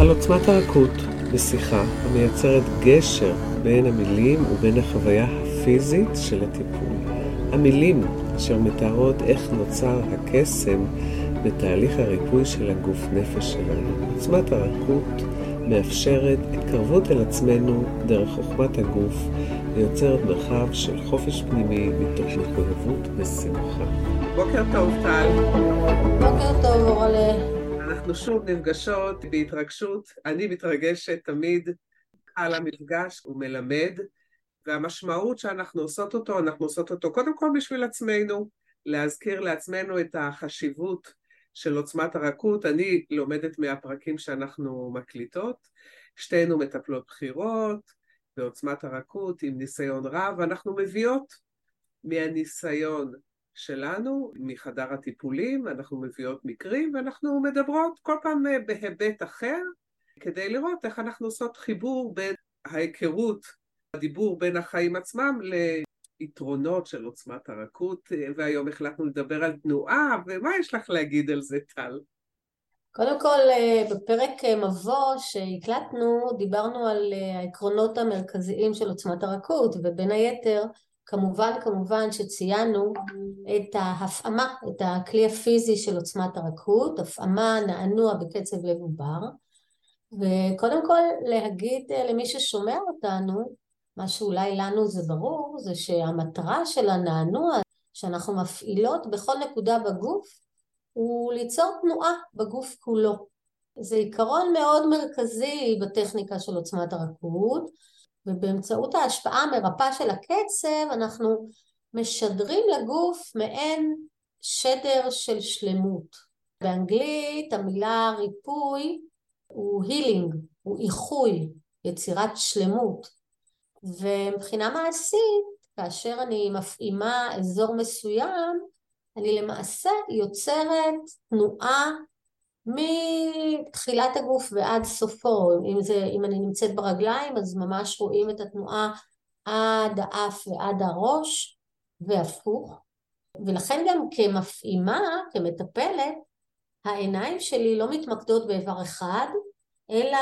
על עוצמת הרכות בשיחה המייצרת גשר בין המילים ובין החוויה הפיזית של הטיפול. המילים אשר מתארות איך נוצר הקסם בתהליך הריפוי של הגוף נפש שלנו. עוצמת הרכות מאפשרת התקרבות אל עצמנו דרך חוכמת הגוף ויוצרת מרחב של חופש פנימי מתוך מחויבות ושמחה. בוקר טוב טל. בוקר טוב אורלה. אנחנו שוב נפגשות בהתרגשות. אני מתרגשת תמיד על המפגש ומלמד, והמשמעות שאנחנו עושות אותו, אנחנו עושות אותו קודם כל בשביל עצמנו, להזכיר לעצמנו את החשיבות של עוצמת הרכות. אני לומדת מהפרקים שאנחנו מקליטות, שתינו מטפלות בחירות, בעוצמת הרכות עם ניסיון רב, אנחנו מביאות מהניסיון שלנו, מחדר הטיפולים, אנחנו מביאות מקרים, ואנחנו מדברות כל פעם בהיבט אחר, כדי לראות איך אנחנו עושות חיבור בין ההיכרות, הדיבור בין החיים עצמם ליתרונות של עוצמת הרכות, והיום החלטנו לדבר על תנועה, ומה יש לך להגיד על זה טל? קודם כל, בפרק מבוא שהקלטנו, דיברנו על העקרונות המרכזיים של עוצמת הרכות, ובין היתר, כמובן שציינו את ההפעמה, את הכלי הפיזי של עוצמת הרכות, הפעמה נענוע בקצב לב עובר, וקודם כל להגיד למי ששומע אותנו, מה שאולי לנו זה ברור, זה שהמטרה של הנענוע שאנחנו מפעילות בכל נקודה בגוף, הוא ליצור תנועה בגוף כולו. זה עיקרון מאוד מרכזי בטכניקה של עוצמת הרכות, ובאמצעות ההשפעה המרפאה של הקצב, אנחנו משדרים לגוף מעין שדר של שלמות. באנגלית המילה ריפוי הוא הילינג, הוא איחוי, יצירת שלמות. ומבחינה מעשית, כאשר אני מפעימה אזור מסוים, אני למעשה יוצרת תנועה מתחילת הגוף ועד סופו. אם אני נמצאת ברגליים, אז ממש רואים את התנועה עד האף ועד הראש, והפוך. ולכן גם כמפעימה, כמטפלת, העיניים שלי לא מתמקדות באיבר אחד, אלא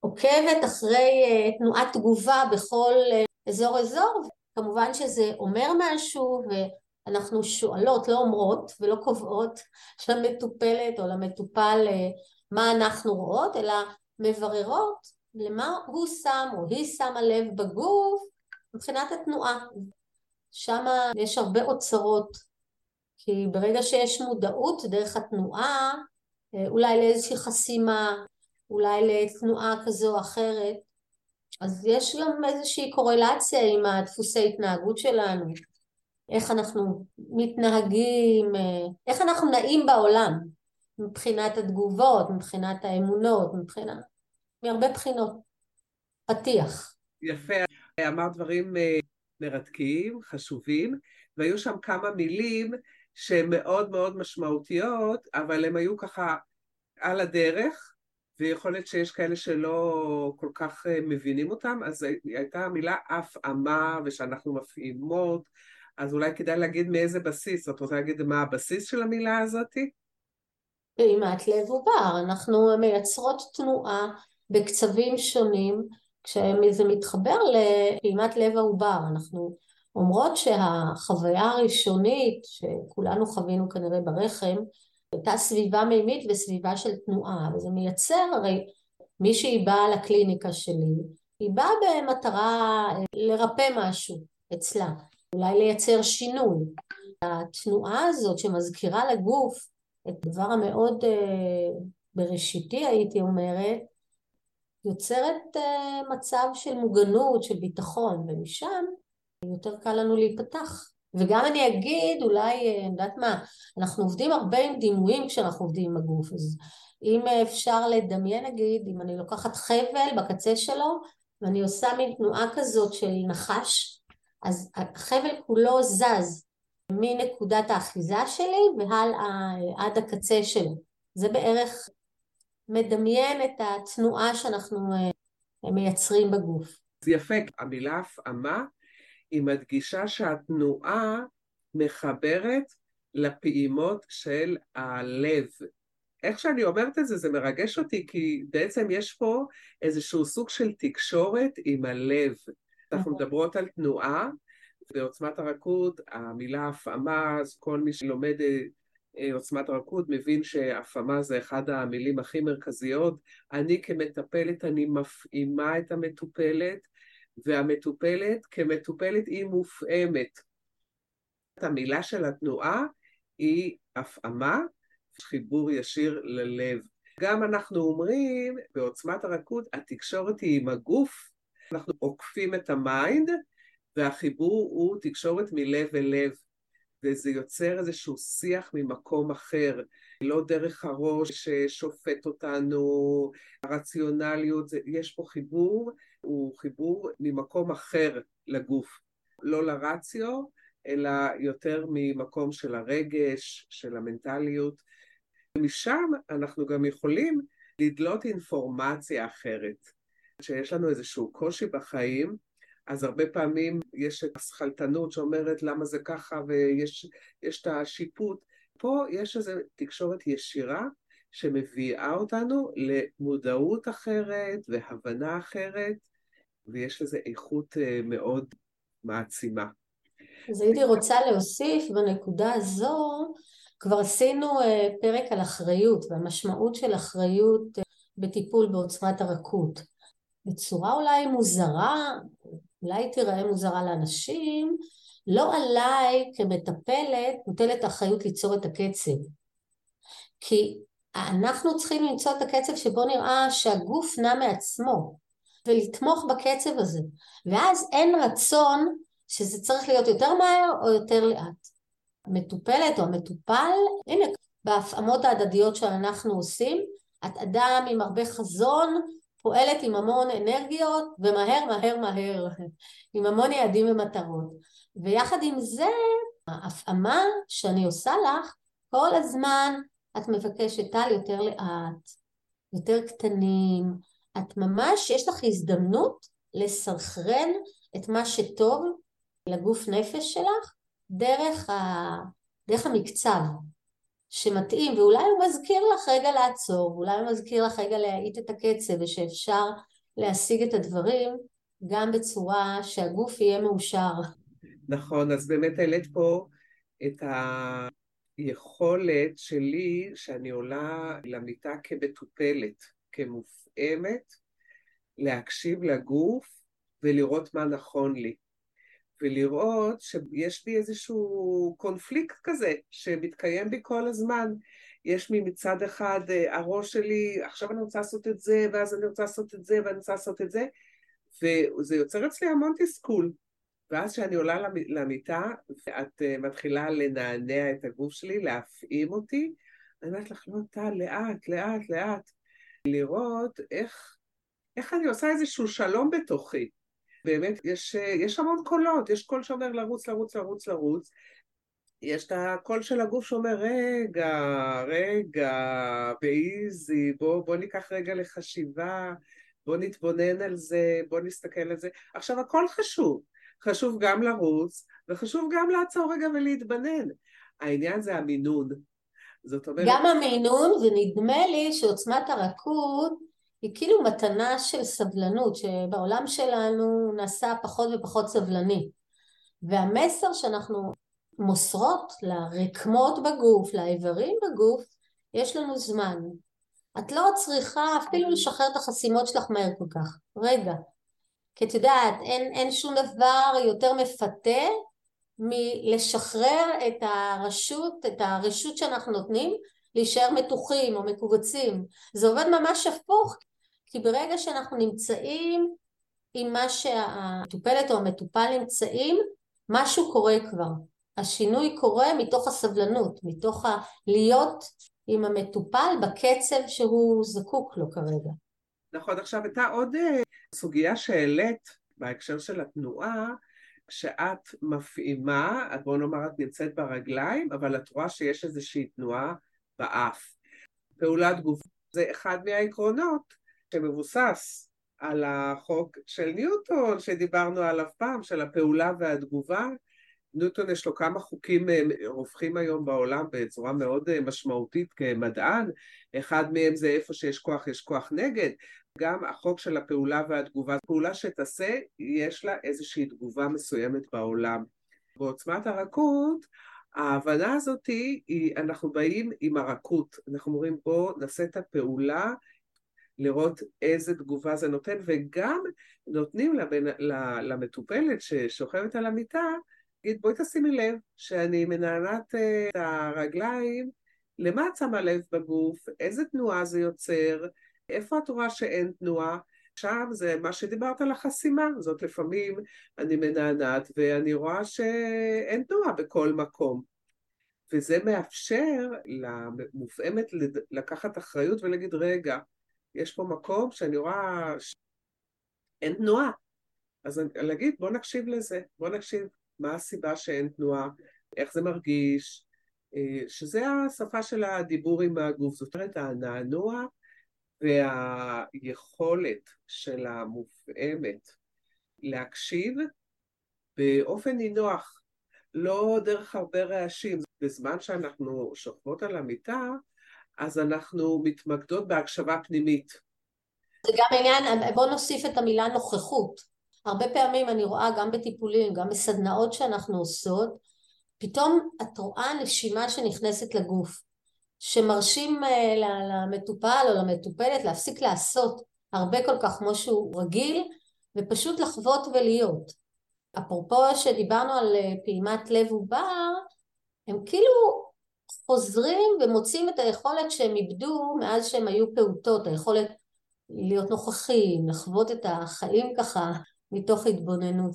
עוקבת אחרי תנועת תגובה בכל אזור. כמובן שזה אומר משהו, ואנחנו שואלות, לא אומרות ולא קובעות למטופלת או למטופל מה אנחנו רואות, אלא מבררות למה הוא שם או היא שמה לב בגוף מבחינת התנועה. שם יש הרבה אוצרות. כי ברגע שיש מודעות דרך התנועה, אולי לאיזושהי חסימה, אולי לתנועה כזו או אחרת, אז יש גם איזושהי קורלציה עם הדפוסי התנהגות שלנו, איך אנחנו מתנהגים, איך אנחנו נעים בעולם, מבחינת התגובות, מבחינת האמונות, מהרבה בחינות, פתיח. יפה, אמר דברים מרתקים, חשובים, והיו שם כמה מילים, שהן מאוד מאוד משמעותיות, אבל הן היו ככה על הדרך, ויכול להיות שיש כאלה שלא כל כך מבינים אותם, אז הייתה המילה הפעמה, ושאנחנו מפעימות, אז אולי כדאי להגיד מאיזה בסיס, את רוצה להגיד מה הבסיס של המילה הזאת? פעימת לב עובר, אנחנו מייצרות תנועה בקצבים שונים, כשזה מתחבר לפעימת לב העובר, אנחנו אומרות שהחוויה הראשונית שכולנו חווינו כנראה ברחם, הייתה סביבה מימית וסביבה של תנועה, וזה מייצר, הרי מי שהיא באה לקליניקה שלי, היא באה במטרה לרפא משהו אצלה, אולי לייצר שינוי. התנועה הזאת שמזכירה לגוף את דבר המאוד בראשיתי הייתי אומרת, יוצרת מצב של מוגנות, של ביטחון, ומשם יותר קל לנו להיפתח. וגם אני אגיד, אולי, אני יודעת מה, אנחנו עובדים הרבה עם דימויים כשאנחנו עובדים עם הגוף, אז אם אפשר לדמיין, נגיד, אם אני לוקחת חבל בקצה שלו, ואני עושה מין תנועה כזאת של נחש, אז החבל כולו זז מנקודת האחיזה שלי, והלאה עד הקצה שלו. זה בערך מדמיין את התנועה שאנחנו מייצרים בגוף. זה יפה, המילה הפעמה, היא מדגישה שהתנועה מחברת לפעימות של הלב, איך שאני אומרת את זה, זה מרגש אותי, כי בעצם יש פה איזשהו סוג של תקשורת עם הלב. אנחנו מדברות על תנועה, ועוצמת הרקוד, המילה הפעמה, כל מי שלומד עוצמת הרקוד מבין שהפעמה זה אחד המילים הכי מרכזיות. אני כמטפלת, אני מפעימה את המטופלת, והמטופלת כמטופלת היא מופעמת. המילה של התנועה היא הפעמה, חיבור ישיר ללב. גם אנחנו אומרים, בעוצמת הרקוד, התקשורת היא עם הגוף, אנחנו עוקפים את המיינד, והחיבור הוא תקשורת מלב ולב, וזה יוצר איזשהו שיח ממקום אחר, לא דרך הראש ששופט אותנו, הרציונליות, יש פה חיבור, הוא חיבור ממקום אחר לגוף, לא לרציו, אלא יותר ממקום של הרגש, של המנטליות, ומשם אנחנו גם יכולים לדלות אינפורמציה אחרת, שיש לנו איזשהו קושי בחיים, אז הרבה פעמים יש הסחלטנות שאומרת למה זה ככה, ויש את השיפוט. פה יש איזו תקשורת ישירה שמביאה אותנו למודעות אחרת והבנה אחרת, ויש לזה איכות מאוד מעצימה. אז הייתי רוצה להוסיף בנקודה הזו, כבר עשינו פרק על אחריות, והמשמעות של אחריות בטיפול בעוצמת הרקוד. בצורה אולי מוזרה, אולי תראה מוזרה לאנשים, לא עליי כמטפלת מוטלת אחריות ליצור את הקצב. כי אנחנו צריכים למצוא את הקצב שבו נראה שהגוף נע מעצמו, ולתמוך בקצב הזה. ואז אין רצון שזה צריך להיות יותר מהר או יותר לאט. מטופלת או המטופל, הנה, בהפעמות ההדדיות שאנחנו עושים, את אדם עם הרבה חזון, פועלת עם המון אנרגיות, ומהר, מהר, מהר, עם המון יעדים ומטרות. ויחד עם זה, ההפעמה שאני עושה לך, כל הזמן את מבקשת טל יותר לאט, יותר קטנים, את ממש, יש לך הזדמנות לסנכרן את מה שטוב לגוף נפש שלך, דרך המקצב שמתאים, ואולי הוא מזכיר לך רגע לעצור, ואולי הוא מזכיר לך רגע להאיט את הקצב, ושאפשר להשיג את הדברים גם בצורה שהגוף יהיה מאושר. נכון, אז באמת העלית פה את היכולת שלי, שאני עולה למיטה כמטופלת, כמופעמת, להקשיב לגוף ולראות מה נכון לי. ולראות שיש בי איזשהו קונפליקט כזה, שמתקיים בי כל הזמן. יש לי מצד אחד, הראש שלי, עכשיו אני רוצה לעשות את זה, ואז אני רוצה לעשות את זה, ואני רוצה לעשות את זה, וזה יוצר אצלי המון תסכול. ואז שאני עולה למיטה, ואת מתחילה לנענע את הגוף שלי, להפעים אותי, אני אומרת לך, לא, טל, לאט, לאט, לאט, לראות איך אני עושה איזשהו שלום בתוכי. באמת, יש המון קולות, יש קול שאומר לרוץ, לרוץ, לרוץ, לרוץ. יש את הקול של הגוף שאומר, רגע, באיזי, בוא ניקח רגע לחשיבה, בוא נתבונן על זה, בוא נסתכל על זה. עכשיו, הכל חשוב. חשוב גם לרוץ, וחשוב גם לעצור רגע ולהתבונן. העניין זה המינון. זאת אומרת... גם המינון, ונדמה לי שעוצמת הרקוד, היא כאילו מתנה של סבלנות, שבעולם שלנו נעשה פחות ופחות סבלני. והמסר שאנחנו מוסרות לרקמות בגוף, לאיברים בגוף, יש לנו זמן. את לא צריכה אפילו לשחרר את החסימות שלך מהר כל כך. רגע, כי את יודעת, אין שום דבר יותר מפתה מלשחרר את הרשות שאנחנו נותנים, להישאר מתוחים או מקובצים. זה עובד ממש הפוך, כי ברגע שאנחנו נמצאים עם מה שהמטופלת או המטופל נמצאים, משהו קורה כבר. השינוי קורה מתוך הסבלנות, מתוך להיות עם המטופל בקצב שהוא זקוק לו כרגע. נכון, עכשיו הייתה עוד סוגיה שהעלית בהקשר של התנועה, שאת מפעימה, בוא נאמר את נמצאת ברגליים, אבל את רואה שיש איזושהי תנועה באף. פעולת גוף זה אחד מהעקרונות שמבוסס על החוק של ניוטון שדיברנו עליו פעם, של הפעולה והתגובה, ניוטון יש לו כמה חוקים הופכים היום בעולם בצורה מאוד משמעותית כמדען, אחד מהם זה איפה שיש כוח, יש כוח נגד, גם החוק של הפעולה והתגובה, פעולה שתעשה יש לה איזושהי תגובה מסוימת בעולם. בעוצמת הרכות, ההבנה הזאת היא, אנחנו באים עם הרכות, אנחנו אומרים בוא נעשה את הפעולה, לראות איזה תגובה זה נותן, וגם נותנים למטופלת ששוכבת על המיטה, תגיד בואי תשימי לב שאני מנענת את הרגליים, למה את שמה לב בגוף, איזה תנועה זה יוצר, איפה את רואה שאין תנועה, שם זה מה שדיברת על החסימה, זאת לפעמים אני מנענת ואני רואה שאין תנועה בכל מקום. וזה מאפשר למופעמת לקחת אחריות ולהגיד רגע, יש פה מקום שאני רואה שאין תנועה, אז אני אגיד בוא נקשיב לזה, בוא נקשיב. מה הסיבה שאין תנועה, איך זה מרגיש, שזה השפה של הדיבור עם הגוף, זאת אומרת, הנענוע והיכולת של המופעמת להקשיב באופן נינוח, לא דרך הרבה רעשים. בזמן שאנחנו שוכבות על המיטה, אז אנחנו מתמקדות בהקשבה פנימית. זה גם עניין, בוא נוסיף את המילה נוכחות. הרבה פעמים אני רואה גם בטיפולים, גם בסדנאות שאנחנו עושות, פתאום את רואה נשימה שנכנסת לגוף, שמרשים למטופל או למטופלת להפסיק לעשות הרבה כל כך כמו שהוא רגיל, ופשוט לחוות ולהיות. אפרופו שדיברנו על פעימת לב ובר, הם כאילו חוזרים ומוצאים את היכולת שהם איבדו מאז שהם היו פעוטות, היכולת להיות נוכחים, לחוות את החיים ככה, מתוך התבוננות.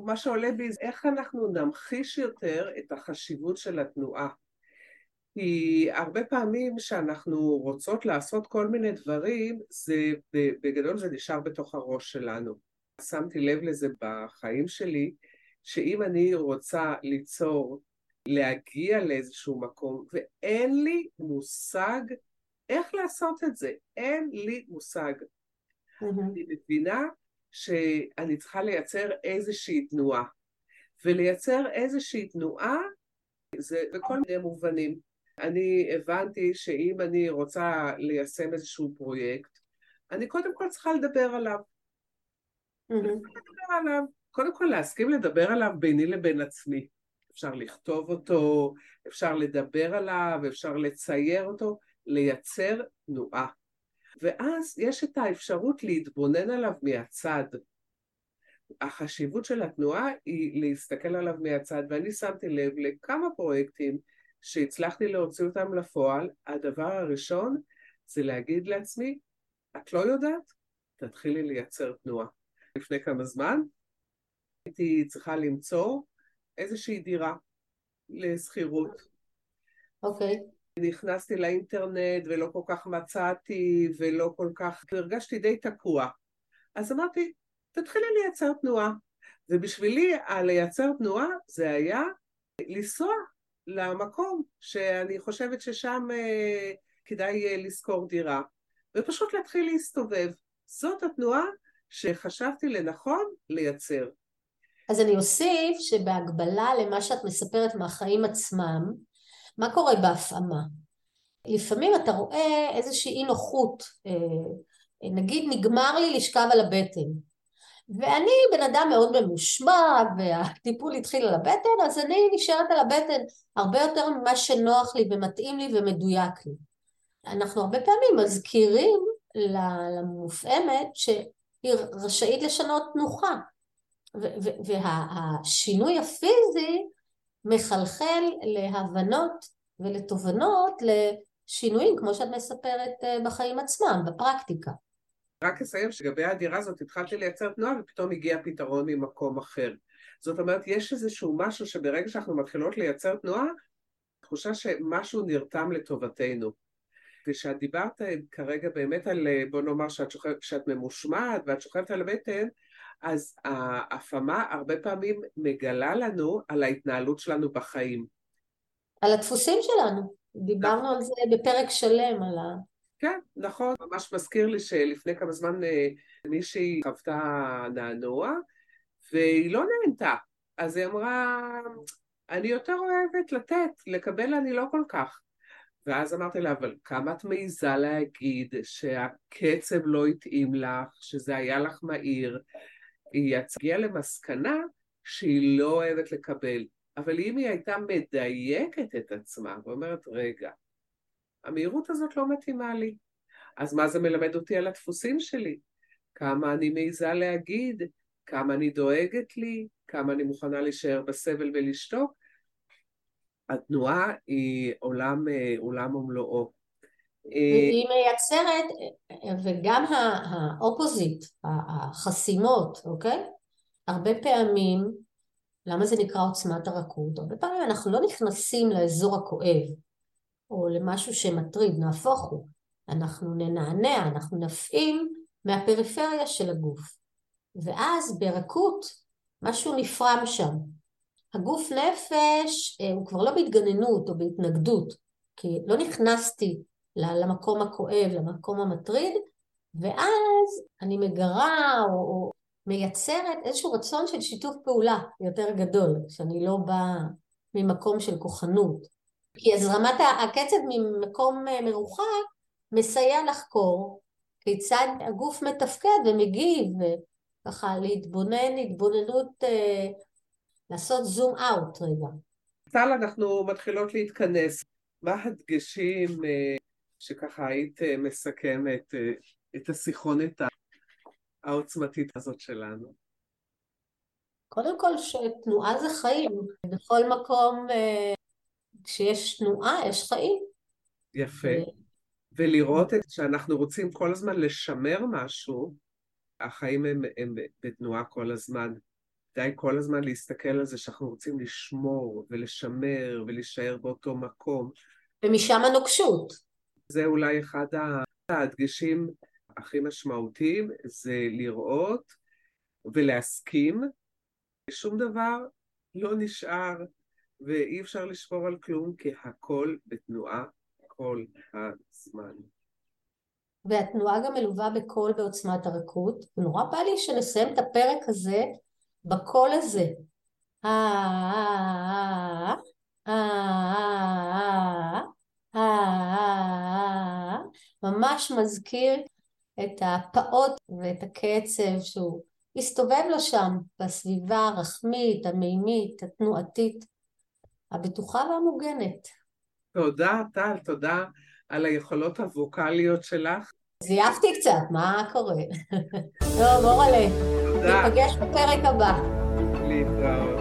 מה שעולה בי זה איך אנחנו נמחיש יותר את החשיבות של התנועה. כי הרבה פעמים שאנחנו רוצות לעשות כל מיני דברים, זה, בגדול זה נשאר בתוך הראש שלנו. שמתי לב לזה בחיים שלי, שאם אני רוצה ליצור, להגיע לאיזשהו מקום, ואין לי מושג איך לעשות את זה, אין לי מושג. אני מבינה, שאני צריכה לייצר איזושהי תנועה, ולייצר איזושהי תנועה זה בכל מיני מובנים. אני הבנתי שאם אני רוצה ליישם איזשהו פרויקט, אני קודם כל צריכה לדבר עליו. קודם כל להסכים לדבר עליו ביני לבין עצמי. אפשר לכתוב אותו, אפשר לדבר עליו, אפשר לצייר אותו, לייצר תנועה. ואז יש את האפשרות להתבונן עליו מהצד. החשיבות של התנועה היא להסתכל עליו מהצד, ואני שמתי לב לכמה פרויקטים שהצלחתי להוציא אותם לפועל. הדבר הראשון זה להגיד לעצמי, את לא יודעת? תתחילי לייצר תנועה. לפני כמה זמן הייתי צריכה למצוא איזושהי דירה לסחירות. אוקיי. נכנסתי לאינטרנט ולא כל כך מצאתי ולא כל כך, הרגשתי די תקוע. אז אמרתי, תתחילי לייצר תנועה. ובשבילי לייצר תנועה זה היה לנסוע למקום שאני חושבת ששם כדאי לשכור דירה. ופשוט להתחיל להסתובב. זאת התנועה שחשבתי לנכון לייצר. אז אני אוסיף שבהגבלה למה שאת מספרת מהחיים עצמם, מה קורה בהפעמה? לפעמים אתה רואה איזושהי נוחות, נגיד נגמר לי לשכב על הבטן, ואני בן אדם מאוד ממושמע, והטיפול התחיל על הבטן, אז אני נשארת על הבטן הרבה יותר ממה שנוח לי ומתאים לי ומדויק לי. אנחנו הרבה פעמים מזכירים למופעמת שהיא רשאית לשנות תנוחה, והשינוי הפיזי, מחלחל להבנות ולתובנות לשינויים, כמו שאת מספרת בחיים עצמם, בפרקטיקה. רק אסיים שגבי הדירה הזאת התחלתי לייצר תנועה, ופתאום הגיע פתרון ממקום אחר. זאת אומרת, יש איזשהו משהו שברגע שאנחנו מתחילות לייצר תנועה, תחושה שמשהו נרתם לטובתנו. כשאת דיברת כרגע באמת על, בוא נאמר שאת ממושמעת ואת שוכבת על הבטן, אז ההפעמה הרבה פעמים מגלה לנו על ההתנהלות שלנו בחיים. על הדפוסים שלנו. דיברנו על זה בפרק שלם. כן, נכון. ממש מזכיר לי שלפני כמה זמן מישהי חוותה נענוע, והיא לא נהנתה. אז היא אמרה, אני יותר אוהבת לתת, לקבל אני לא כל כך. ואז אמרתי לה, אבל כמה את מעיזה להגיד שהקצב לא התאים לך, שזה היה לך מהיר. היא הגיעה למסקנה שהיא לא אוהבת לקבל. אבל אם היא הייתה מדייקת את עצמה, ואומרת, רגע, המהירות הזאת לא מתאימה לי. אז מה זה מלמד אותי על הדפוסים שלי? כמה אני מעיזה להגיד, כמה אני דואגת לי, כמה אני מוכנה להישאר בסבל ולשתוק. התנועה היא עולם ומלואו. היא מייצרת, וגם האופוזיט, החסימות, אוקיי? הרבה פעמים, למה זה נקרא עוצמת הרכות? הרבה פעמים אנחנו לא נכנסים לאזור הכואב, או למשהו שמטריד, נהפוך הוא. אנחנו ננענע, אנחנו נפעים מהפריפריה של הגוף. ואז ברכות, משהו נפרם שם. הגוף נפש הוא כבר לא בהתגננות או בהתנגדות, כי לא נכנסתי למקום הכואב, למקום המטריד, ואז אני מגרה או מייצרת איזשהו רצון של שיתוף פעולה יותר גדול, שאני לא באה ממקום של כוחנות. כי הזרמת הקצב ממקום מרוחק מסייע לחקור כיצד הגוף מתפקד ומגיב, וככה להתבונן, התבוננות, לעשות זום אאוט רגע. טל, אנחנו מתחילות להתכנס. מה הדגשים שככה היית מסכמת את השיחונת העוצמתית הזאת שלנו? קודם כל שתנועה זה חיים. בכל מקום שיש תנועה יש חיים. יפה. ולראות את שאנחנו רוצים כל הזמן לשמר משהו, החיים הם בתנועה כל הזמן. די כל הזמן להסתכל על זה שאנחנו רוצים לשמור ולשמר ולהישאר באותו מקום. ומשם הנוקשות. זה אולי אחד הדגשים הכי משמעותיים, זה לראות ולהסכים. שום דבר לא נשאר ואי אפשר לשמור על כלום, כי הכל בתנועה כל הזמן. והתנועה גם מלווה בקול בעוצמת הרכות. נורא בא לי שנסיים את הפרק הזה, בקול הזה, ממש מזכיר את הפעות ואת הקצב שהוא הסתובב לו שם, בסביבה הרחמית, המימית, התנועתית, הבטוחה והמוגנת. תודה טל, תודה על היכולות הווקליות שלך. זייפתי קצת, מה קורה? טוב, אורלה. ניפגש בפרק הבא. להתראות.